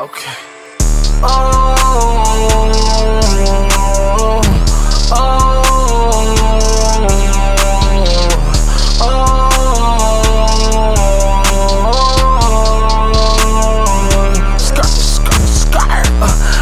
Okay.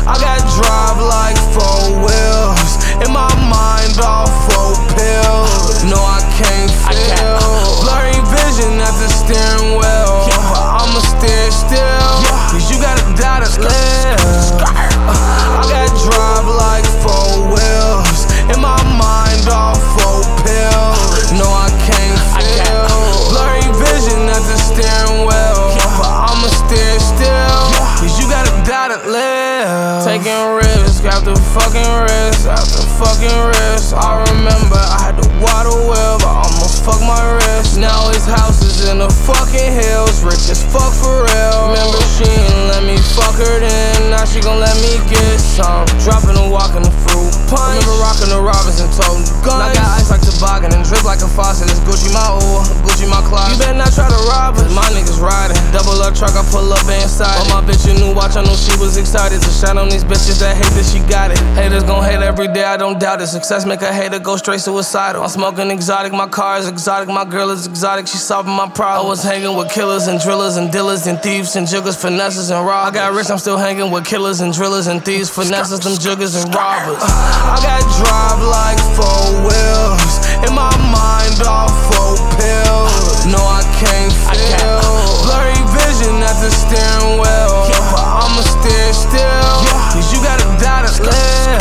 I got drive like 4 wheels. In my mind, all 4 pills. No, I can't feel. Blurry vision at the steering wheel. I'ma steer still, cause you gotta die to live. I got drive like 4 wheels. In my mind, all 4 pills. No, I can't feel. Blurry vision at the steering wheel. I'ma steer still, cause you gotta die to live. Taking risks after fucking risks after fucking risks. I remember I had to water well, but I almost fucked my wrist. Now his house is in the fucking hills, rich as fuck for real. Remember she ain't let me fuck her then, now she gon' let me get some. Dropping and walking the fruit punch. Remember rocking the Robinson toting guns. Now I got ice like toboggan and drip like a faucet. It's Gucci my ooh, Gucci my closet. You better not try to rob us, my niggas riding. Double up truck, I pull up inside. Oh, my bitch a new watch, I know she was excited to shine on these bitches that hate that she got it. Haters gon' hate every day, I don't doubt it. Success make a hater go straight suicidal. I'm smoking exotic, my car is exotic, my girl is exotic, she solving my problem. I was hanging with killers and drillers and dealers and thieves and juggers, finesses and robbers. I got rich, I'm still hanging with killers and drillers and thieves, finesses, them juggers and robbers. I got drive like 4 wheels. In my mind, all 4 pills. No, I can't feel. Blurry vision at the steering wheel. I'ma steer still, cause you gotta die to live.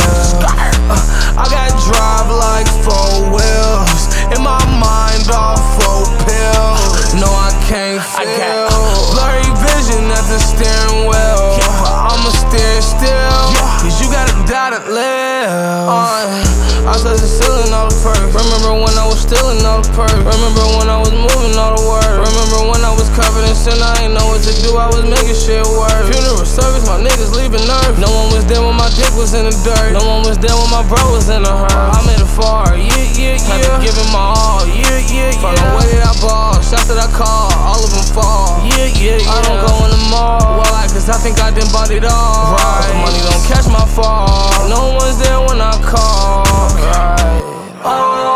I got drive like 4 wheels. In my mind, all 4 pills. No, I can't feel. Blurry vision at the steering wheel. I'ma steer still, cause you gotta die to live. I said the ceiling all the perks. Remember when I was stealing all the perks. Remember when I was moving all the work. Remember when I was covered in sin, I ain't know what to do, I was making shit work. Funeral service, my niggas leaving nerve. No one was there when my dick was in the dirt. No one was there when my bro was in the hurt. I made it far, yeah. Had to give it my all, yeah. From the way that I ball, shots that I call, all of them fall, yeah. I don't go in the mall, well, cause I think I done bought it all. Right. The money don't catch my fall. No one's there when I call. Right. Oh.